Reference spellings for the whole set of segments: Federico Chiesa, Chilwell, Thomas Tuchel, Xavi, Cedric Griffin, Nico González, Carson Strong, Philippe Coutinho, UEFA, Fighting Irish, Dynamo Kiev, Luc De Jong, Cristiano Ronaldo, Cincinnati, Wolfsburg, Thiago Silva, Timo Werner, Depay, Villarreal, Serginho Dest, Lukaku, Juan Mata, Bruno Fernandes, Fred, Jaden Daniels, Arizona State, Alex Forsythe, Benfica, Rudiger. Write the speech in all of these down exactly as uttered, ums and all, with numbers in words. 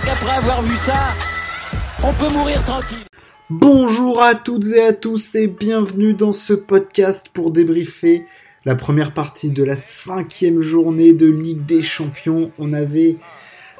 crois qu'après avoir vu ça, on peut mourir tranquille. Bonjour à toutes et à tous et bienvenue dans ce podcast pour débriefer la première partie de la cinquième journée de Ligue des Champions. On avait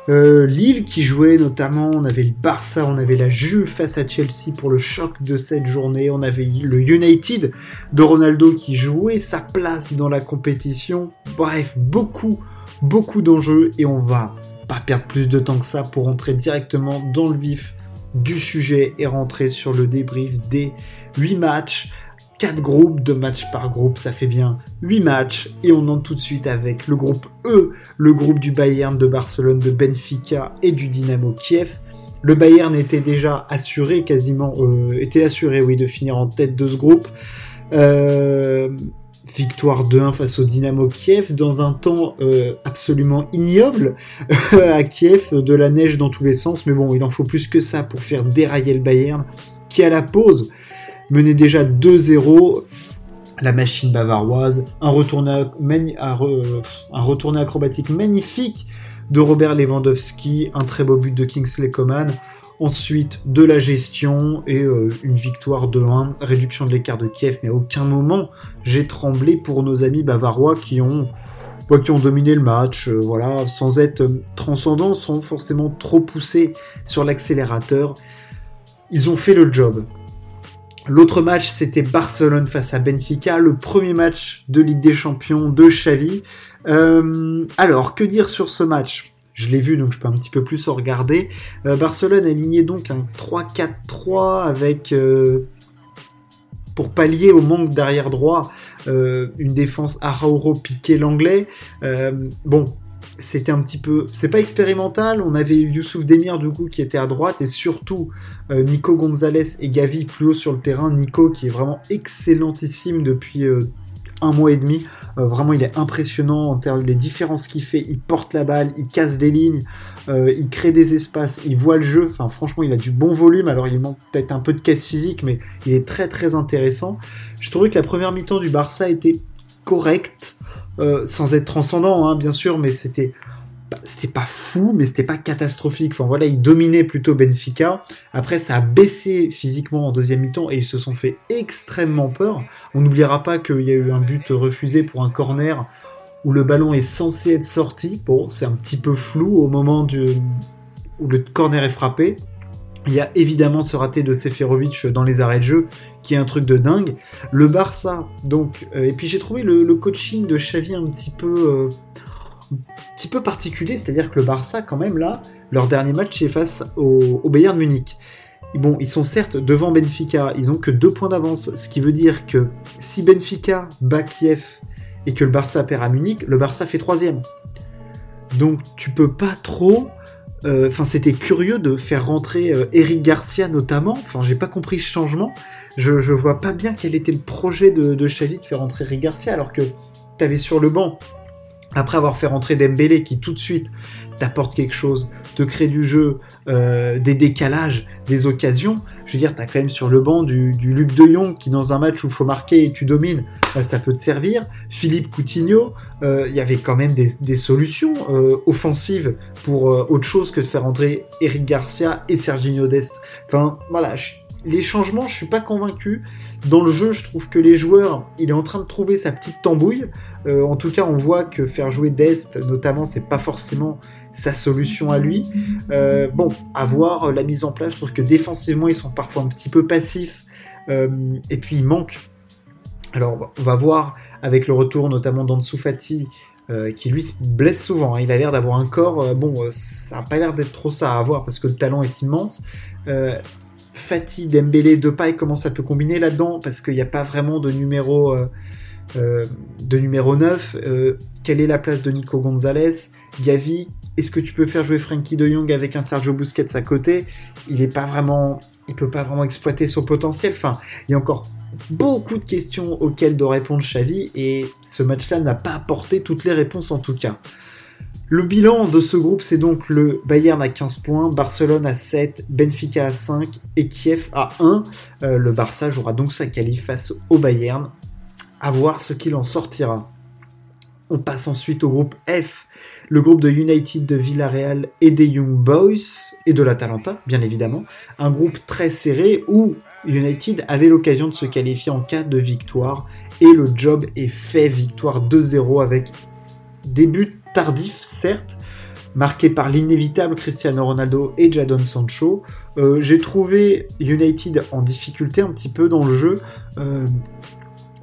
euh, Lille qui jouait notamment, on avait le Barça, on avait la Juve face à Chelsea pour le choc de cette journée. On avait le United de Ronaldo qui jouait sa place dans la compétition. Bref, beaucoup, beaucoup d'enjeux et on va pas perdre plus de temps que ça pour entrer directement dans le vif du sujet et rentrer sur le débrief des huit matchs. quatre groupes, deux matchs par groupe, ça fait bien huit matchs. Et on entre tout de suite avec le groupe E, le groupe du Bayern, de Barcelone, de Benfica et du Dynamo Kiev. Le Bayern était déjà assuré, quasiment, euh, était assuré, oui, de finir en tête de ce groupe. Euh, victoire deux un face au Dynamo Kiev, dans un temps euh, absolument ignoble à Kiev, de la neige dans tous les sens. Mais bon, il en faut plus que ça pour faire dérailler le Bayern, qui à la pause menait déjà deux zéro, la machine bavaroise, un retourné, mani- un retourné acrobatique magnifique de Robert Lewandowski, un très beau but de Kingsley Coman, ensuite de la gestion et euh, une victoire de un, réduction de l'écart de Kiev, mais à aucun moment j'ai tremblé pour nos amis bavarois qui ont, bah, qui ont dominé le match, euh, voilà, sans être euh, transcendants, sans forcément trop pousser sur l'accélérateur. Ils ont fait le job. L'autre match, c'était Barcelone face à Benfica, le premier match de Ligue des Champions de Xavi. Euh, alors, que dire sur ce match ? Je l'ai vu, donc je peux un petit peu plus en regarder. Euh, Barcelone alignait donc un trois quatre trois avec, euh, pour pallier au manque d'arrière droit, euh, une défense Araújo, Piqué, l'anglais. Euh, bon, c'était un petit peu, c'est pas expérimental, on avait Youssouf Dembélé du coup qui était à droite et surtout euh, Nico González et Gavi plus haut sur le terrain. Nico qui est vraiment excellentissime depuis euh, un mois et demi, euh, vraiment il est impressionnant en termes des différences qu'il fait, il porte la balle, il casse des lignes, euh, il crée des espaces, il voit le jeu, enfin franchement il a du bon volume, alors il manque peut-être un peu de caisse physique mais il est très très intéressant. Je trouvais que la première mi-temps du Barça était correcte, Euh, sans être transcendant, hein, bien sûr, mais c'était, bah, c'était pas fou, mais c'était pas catastrophique. Enfin voilà, ils dominaient plutôt Benfica. Après, ça a baissé physiquement en deuxième mi-temps et ils se sont fait extrêmement peur. On n'oubliera pas qu'il y a eu un but refusé pour un corner où le ballon est censé être sorti. Bon, c'est un petit peu flou au moment du... où le corner est frappé. Il y a évidemment ce raté de Seferovic dans les arrêts de jeu, qui est un truc de dingue. Le Barça, donc... Euh, et puis j'ai trouvé le, le coaching de Xavi un petit peu... Euh, un petit peu particulier, c'est-à-dire que le Barça, quand même, là, leur dernier match, c'est face au, au Bayern de Munich. Bon, ils sont certes devant Benfica, ils n'ont que deux points d'avance, ce qui veut dire que si Benfica bat Kiev et que le Barça perd à Munich, le Barça fait troisième. Donc tu peux pas trop... Enfin, euh, c'était curieux de faire rentrer euh, Eric Garcia notamment. Enfin, j'ai pas compris ce changement. Je, je vois pas bien quel était le projet de, de Xavi de faire rentrer Eric Garcia, alors que t'avais sur le banc, après avoir fait rentrer Dembélé, qui tout de suite t'apporte quelque chose, te crée du jeu, euh, des décalages, des occasions. Je veux dire, t'as quand même sur le banc du, du Luc De Jong qui, dans un match où il faut marquer et tu domines, bah, ça peut te servir. Philippe Coutinho, il euh, y avait quand même des, des solutions euh, offensives pour euh, autre chose que de faire rentrer Eric Garcia et Serginho Dest. Enfin, voilà, je, les changements, je suis pas convaincu. Dans le jeu, je trouve que les joueurs, il est en train de trouver sa petite tambouille. Euh, en tout cas, on voit que faire jouer Dest, notamment, c'est pas forcément sa solution à lui. Euh, bon, à voir euh, la mise en place. Je trouve que défensivement, ils sont parfois un petit peu passifs. Euh, et puis, il manque. Alors, on va voir avec le retour, notamment d'Ansu Fati, euh, qui lui se blesse souvent. Hein. Il a l'air d'avoir un corps. Euh, bon, euh, ça n'a pas l'air d'être trop ça à avoir parce que le talent est immense. Euh, Fati, Dembélé, Depay, comment ça peut combiner là-dedans ? Parce qu'il n'y a pas vraiment de numéro, euh, euh, de numéro neuf. Euh, quelle est la place de Nico González ? Gavi, est-ce que tu peux faire jouer Frankie de Jong avec un Sergio Busquets à côté ? Il est pas vraiment, il peut pas vraiment exploiter son potentiel. Enfin, il y a encore beaucoup de questions auxquelles doit répondre Xavi et ce match-là n'a pas apporté toutes les réponses en tout cas. Le bilan de ce groupe, c'est donc le Bayern à quinze points, Barcelone à sept, Benfica à cinq et Kiev à un. Euh, le Barça jouera donc sa qualif face au Bayern. À voir ce qu'il en sortira. On passe ensuite au groupe F, le groupe de United, de Villarreal et des Young Boys, et de l'Atalanta, bien évidemment. Un groupe très serré où United avait l'occasion de se qualifier en cas de victoire, et le job est fait, victoire deux zéro avec des buts tardifs, certes, marqués par l'inévitable Cristiano Ronaldo et Jadon Sancho. Euh, j'ai trouvé United en difficulté un petit peu dans le jeu, euh,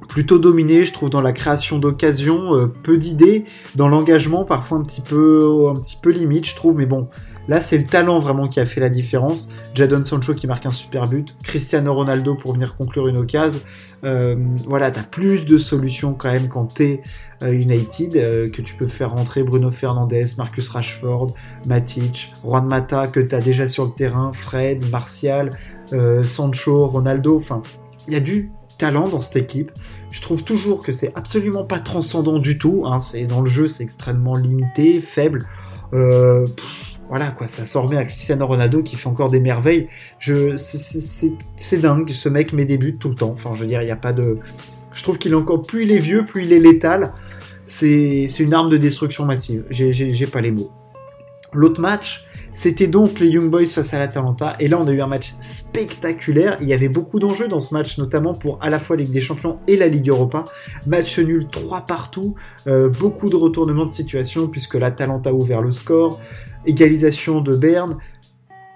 plutôt dominé, je trouve, dans la création d'occasions, euh, peu d'idées, dans l'engagement parfois un petit peu, un petit peu limite, je trouve, mais bon... Là, c'est le talent vraiment qui a fait la différence. Jadon Sancho qui marque un super but. Cristiano Ronaldo pour venir conclure une occasion. Euh, voilà, t'as plus de solutions quand même quand t'es euh, United, euh, que tu peux faire rentrer Bruno Fernandes, Marcus Rashford, Matic, Juan Mata, que t'as déjà sur le terrain, Fred, Martial, euh, Sancho, Ronaldo. Enfin, il y a du talent dans cette équipe. Je trouve toujours que c'est absolument pas transcendant du tout. Hein. C'est, dans le jeu, c'est extrêmement limité, faible. Euh... Pff, Voilà quoi, ça s'en remet à Cristiano Ronaldo qui fait encore des merveilles. Je, c'est, c'est, c'est, c'est dingue, ce mec met des buts tout le temps. Enfin, je veux dire, il n'y a pas de... Je trouve qu'il est encore... Plus il est vieux, plus il est létal. C'est, c'est une arme de destruction massive. J'ai, j'ai, j'ai pas les mots. L'autre match, c'était donc les Young Boys face à l'Atalanta. Et là, on a eu un match spectaculaire. Il y avait beaucoup d'enjeux dans ce match, notamment pour à la fois la Ligue des Champions et la Ligue Europa. Match nul, trois partout. Euh, beaucoup de retournements de situation puisque l'Atalanta a ouvert le score. Égalisation de Berne,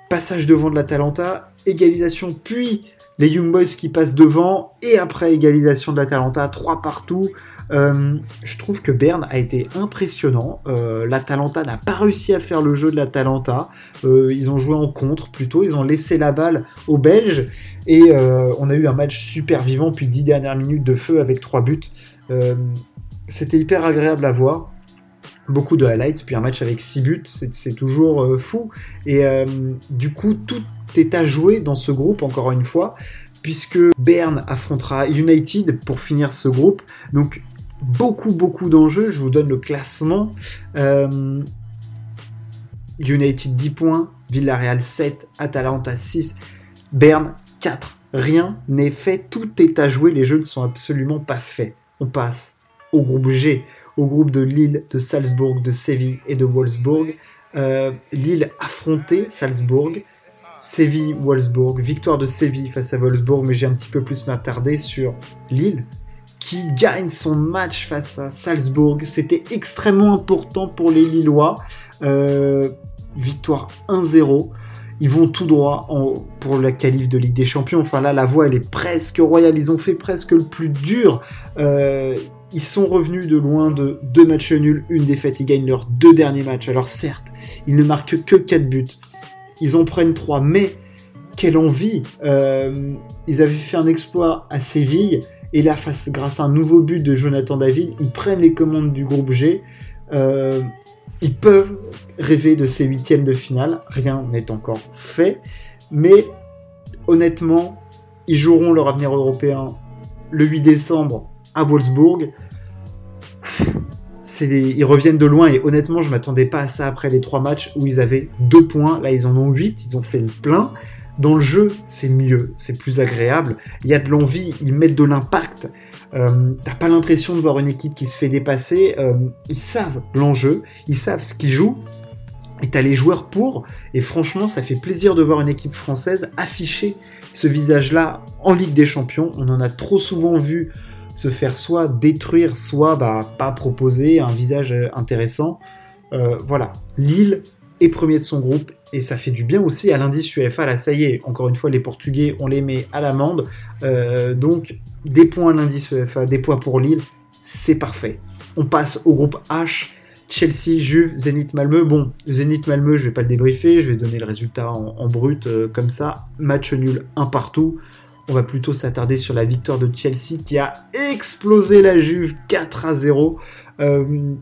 passage devant de l'Atalanta, égalisation, puis les Young Boys qui passent devant, et après égalisation de l'Atalanta, trois partout. Euh, je trouve que Berne a été impressionnant. Euh, L'Atalanta n'a pas réussi à faire le jeu de l'Atalanta. Euh, ils ont joué en contre plutôt, ils ont laissé la balle aux Belges, et euh, on a eu un match super vivant, puis dix dernières minutes de feu avec trois buts. Euh, c'était hyper agréable à voir. Beaucoup de highlights, puis un match avec six buts, c'est, c'est toujours euh, fou. Et euh, du coup, tout est à jouer dans ce groupe, encore une fois, puisque Berne affrontera United pour finir ce groupe. Donc, beaucoup, beaucoup d'enjeux. Je vous donne le classement. Euh, United dix points, Villarreal sept, Atalanta six, Berne quatre. Rien n'est fait, tout est à jouer. Les jeux ne sont absolument pas faits. On passe au groupe G, au groupe de Lille, de Salzbourg, de Séville et de Wolfsburg. Euh, Lille affrontait Salzbourg, Séville, Wolfsburg, victoire de Séville face à Wolfsburg, mais j'ai un petit peu plus m'attarder sur Lille, qui gagne son match face à Salzbourg. C'était extrêmement important pour les Lillois. Euh, victoire un zéro. Ils vont tout droit en, pour la qualif de Ligue des Champions. Enfin là, la voie, elle est presque royale. Ils ont fait presque le plus dur. Euh, Ils sont revenus de loin de deux matchs nuls, une défaite. Ils gagnent leurs deux derniers matchs. Alors certes, ils ne marquent que quatre buts. Ils en prennent trois, mais quelle envie! Euh, ils avaient fait un exploit à Séville. Et là, face, grâce à un nouveau but de Jonathan David, ils prennent les commandes du groupe G. Euh, ils peuvent rêver de ces huitièmes de finale. Rien n'est encore fait. Mais honnêtement, ils joueront leur avenir européen le huit décembre. À Wolfsburg, c'est des... ils reviennent de loin et honnêtement, je ne m'attendais pas à ça après les trois matchs où ils avaient deux points. Là, ils en ont huit, ils ont fait le plein. Dans le jeu, c'est mieux, c'est plus agréable. Il y a de l'envie, ils mettent de l'impact. Euh, t'as pas l'impression de voir une équipe qui se fait dépasser. Euh, ils savent l'enjeu, ils savent ce qu'ils jouent. Et t'as les joueurs pour, et franchement, ça fait plaisir de voir une équipe française afficher ce visage-là en Ligue des Champions. On en a trop souvent vu se faire soit détruire, soit bah, pas proposer un visage intéressant. Euh, voilà, Lille est premier de son groupe, et ça fait du bien aussi à l'indice UEFA, là ça y est, encore une fois les Portugais, on les met à l'amende, euh, donc des points à l'indice UEFA, des points pour Lille, c'est parfait. On passe au groupe H, Chelsea, Juve, Zénith, Malmö. Bon, Zénith, Malmö, je vais pas le débriefer, je vais donner le résultat en, en brut, euh, comme ça, match nul, un partout. On va plutôt s'attarder sur la victoire de Chelsea qui a explosé la Juve quatre à zéro. Euh,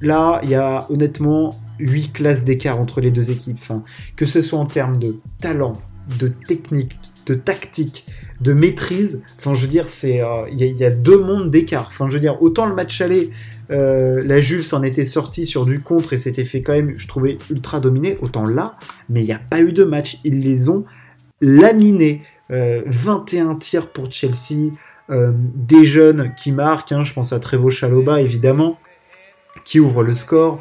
là, il y a honnêtement huit classes d'écart entre les deux équipes. Enfin, que ce soit en termes de talent, de technique, de tactique, de maîtrise. Enfin, je veux dire, il euh, y, y a deux mondes d'écart. Enfin, je veux dire, autant le match aller, euh, la Juve s'en était sortie sur du contre et s'était fait quand même, je trouvais, ultra dominé. Autant là, mais il n'y a pas eu de match. Ils les ont laminés. Euh, vingt et un tirs pour Chelsea, euh, des jeunes qui marquent, hein, je pense à Trevo Chaloba évidemment, qui ouvre le score.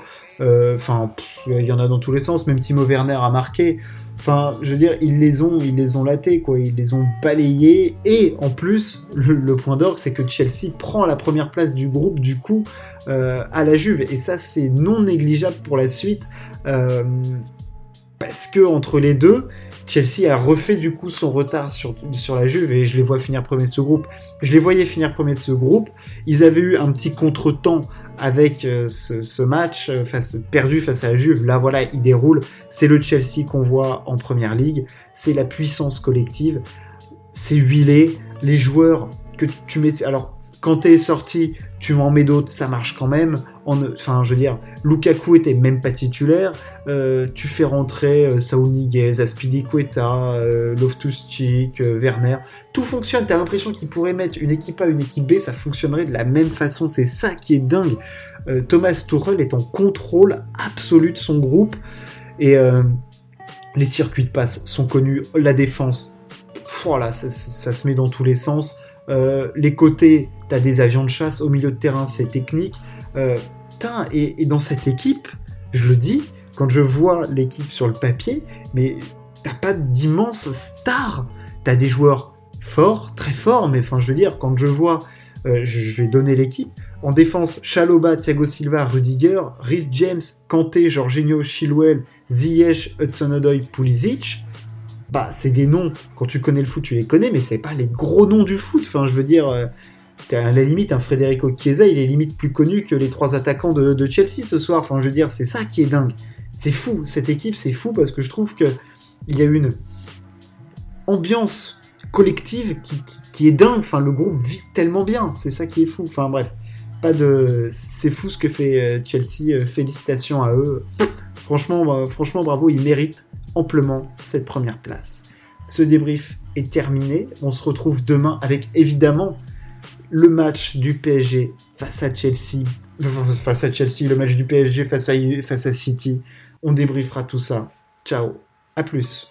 Enfin, euh, il y en a dans tous les sens. Même Timo Werner a marqué. Enfin, je veux dire, ils les ont, ils les ont latés, quoi. Ils les ont balayés. Et en plus, le, le point d'orgue, c'est que Chelsea prend la première place du groupe du coup euh, à la Juve. Et ça, c'est non négligeable pour la suite, euh, parce que entre les deux, Chelsea a refait du coup son retard sur, sur la Juve, et je les vois finir premier de ce groupe. Je les voyais finir premier de ce groupe. Ils avaient eu un petit contretemps avec euh, ce, ce match euh, face, perdu face à la Juve. Là, voilà, il déroule. C'est le Chelsea qu'on voit en Première Ligue. C'est la puissance collective. C'est huilé. Les joueurs que tu mets... Alors, quand t'es sorti, tu m'en mets d'autres, ça marche quand même. En, enfin, je veux dire, Lukaku était même pas titulaire. Euh, tu fais rentrer euh, Saúl Ñíguez, Azpilicueta, euh, Loftus-Cheek, euh, Werner. Tout fonctionne. T'as l'impression qu'ils pourraient mettre une équipe A, une équipe B, ça fonctionnerait de la même façon. C'est ça qui est dingue. Euh, Thomas Tuchel est en contrôle absolu de son groupe. Et euh, les circuits de passe sont connus. La défense, voilà, ça, ça, ça se met dans tous les sens. Euh, les côtés, t'as des avions de chasse. Au milieu de terrain, c'est technique. Euh, tain, et, et dans cette équipe, je le dis, quand je vois l'équipe sur le papier, mais t'as pas d'immense star. T'as des joueurs forts, très forts, mais enfin, je veux dire, quand je vois, euh, je, je vais donner l'équipe. En défense, Chaloba, Thiago Silva, Rudiger, Rhys James, Kanté, Jorginho, Chilwell, Ziyech, Hudson-Odoi, Pulisic. Bah, c'est des noms, quand tu connais le foot, tu les connais, mais c'est pas les gros noms du foot. Enfin, je veux dire, euh, t'as à la limite un Federico Chiesa, il est limite plus connu que les trois attaquants de, de Chelsea ce soir. Enfin, je veux dire, c'est ça qui est dingue. C'est fou, cette équipe, c'est fou, parce que je trouve que il y a une ambiance collective qui, qui, qui est dingue. Enfin, le groupe vit tellement bien, c'est ça qui est fou. Enfin, bref, pas de... c'est fou ce que fait Chelsea, félicitations à eux. Franchement, bah, franchement, bravo, ils méritent amplement cette première place. Ce débrief est terminé. On se retrouve demain avec évidemment le match du P S G face à Chelsea, face à Chelsea, le match du P S G face à, face à City. On débriefera tout ça. Ciao, à plus.